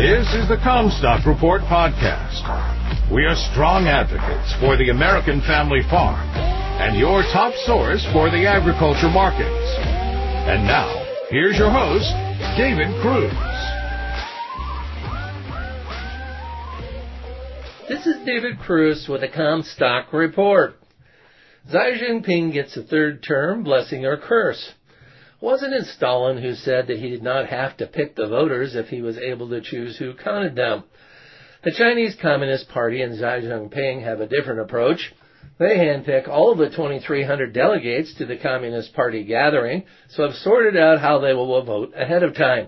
This is the Comstock Report podcast. We are strong advocates for the American family farm and your top source for the agriculture markets. And now, here's your host, David Cruz. This is David Cruz with the Comstock Report. Xi Jinping gets a third term, blessing or curse. Wasn't it Stalin who said that he did not have to pick the voters if he was able to choose who counted them? The Chinese Communist Party and Xi Jinping have a different approach. They handpick all of the 2,300 delegates to the Communist Party gathering, so have sorted out how they will vote ahead of time.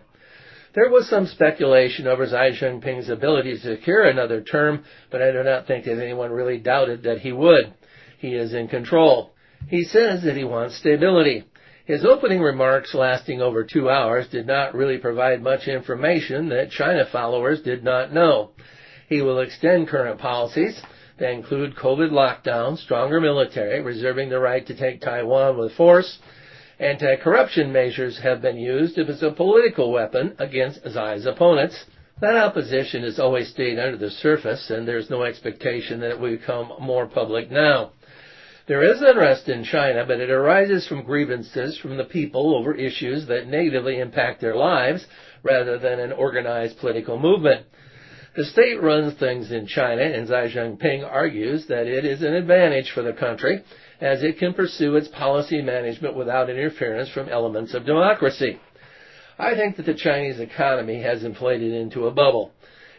There was some speculation over Xi Jinping's ability to secure another term, but I do not think that anyone really doubted that he would. He is in control. He says that he wants stability. His opening remarks, lasting over 2 hours, did not really provide much information that China followers did not know. He will extend current policies that include COVID lockdown, stronger military, reserving the right to take Taiwan with force. Anti-corruption measures have been used as a political weapon against Xi's opponents. That opposition has always stayed under the surface, and there's no expectation that it will become more public now. There is unrest in China, but it arises from grievances from the people over issues that negatively impact their lives rather than an organized political movement. The state runs things in China, and Xi Jinping argues that it is an advantage for the country as it can pursue its policy management without interference from elements of democracy. I think that the Chinese economy has inflated into a bubble.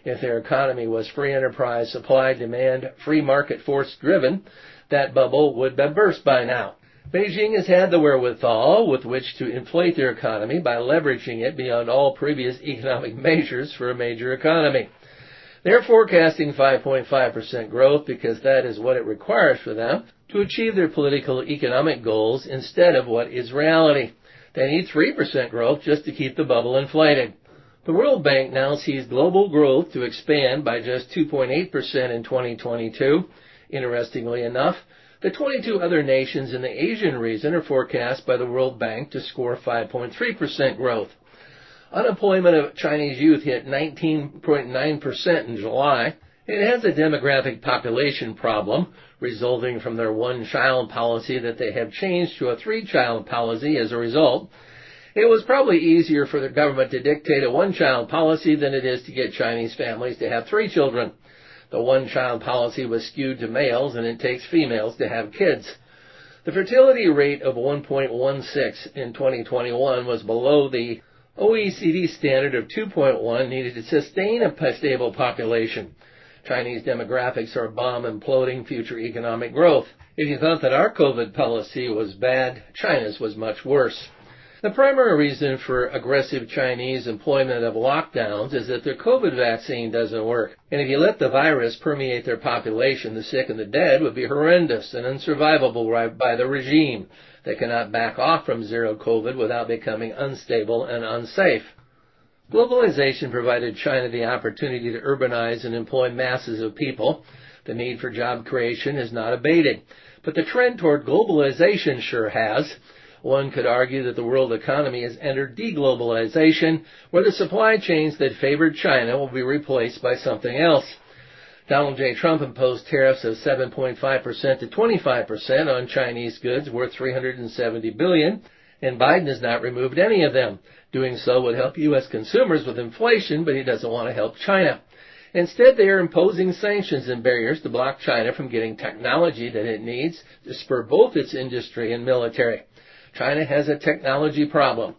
If their economy was free enterprise, supply, demand, free market force driven, that bubble would have burst by now. Beijing has had the wherewithal with which to inflate their economy by leveraging it beyond all previous economic measures for a major economy. They're forecasting 5.5% growth because that is what it requires for them to achieve their political economic goals instead of what is reality. They need 3% growth just to keep the bubble inflated. The World Bank now sees global growth to expand by just 2.8% in 2022. Interestingly enough, the 22 other nations in the Asian region are forecast by the World Bank to score 5.3% growth. Unemployment of Chinese youth hit 19.9% in July. It has a demographic population problem, resulting from their one-child policy that they have changed to a three-child policy as a result. It was probably easier for the government to dictate a one-child policy than it is to get Chinese families to have three children. The one-child policy was skewed to males, and it takes females to have kids. The fertility rate of 1.16 in 2021 was below the OECD standard of 2.1 needed to sustain a stable population. Chinese demographics are imploding future economic growth. If you thought that our COVID policy was bad, China's was much worse. The primary reason for aggressive Chinese employment of lockdowns is that their COVID vaccine doesn't work. And if you let the virus permeate their population, the sick and the dead would be horrendous and unsurvivable by the regime. They cannot back off from zero COVID without becoming unstable and unsafe. Globalization provided China the opportunity to urbanize and employ masses of people. The need for job creation has not abated, but the trend toward globalization sure has. One could argue that the world economy has entered deglobalization, where the supply chains that favored China will be replaced by something else. Donald J. Trump imposed tariffs of 7.5% to 25% on Chinese goods worth $370 billion, and Biden has not removed any of them. Doing so would help U.S. consumers with inflation, but he doesn't want to help China. Instead, they are imposing sanctions and barriers to block China from getting technology that it needs to spur both its industry and military. China has a technology problem.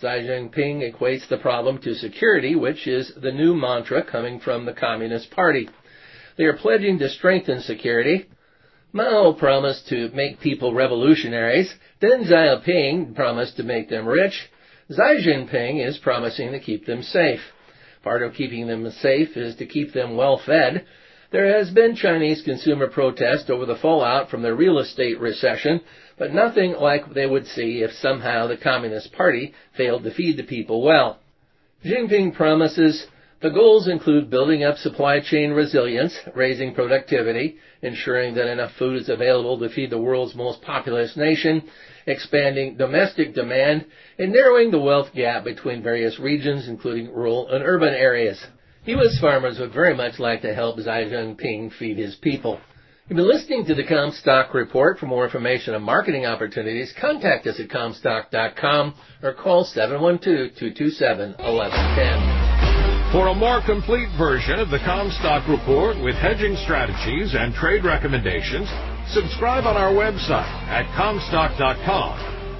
Xi Jinping equates the problem to security, which is the new mantra coming from the Communist Party. They are pledging to strengthen security. Mao promised to make people revolutionaries. Deng Xiaoping promised to make them rich. Xi Jinping is promising to keep them safe. Part of keeping them safe is to keep them well-fed. There has been Chinese consumer protest over the fallout from the real estate recession, but nothing like they would see if somehow the Communist Party failed to feed the people well. Jinping promises the goals include building up supply chain resilience, raising productivity, ensuring that enough food is available to feed the world's most populous nation, expanding domestic demand, and narrowing the wealth gap between various regions, including rural and urban areas. U.S. farmers would very much like to help Xi Jinping feed his people. You've been listening to the Comstock Report. For more information on marketing opportunities, contact us at Comstock.com or call 712-227-1110. For a more complete version of the Comstock Report with hedging strategies and trade recommendations, subscribe on our website at Comstock.com.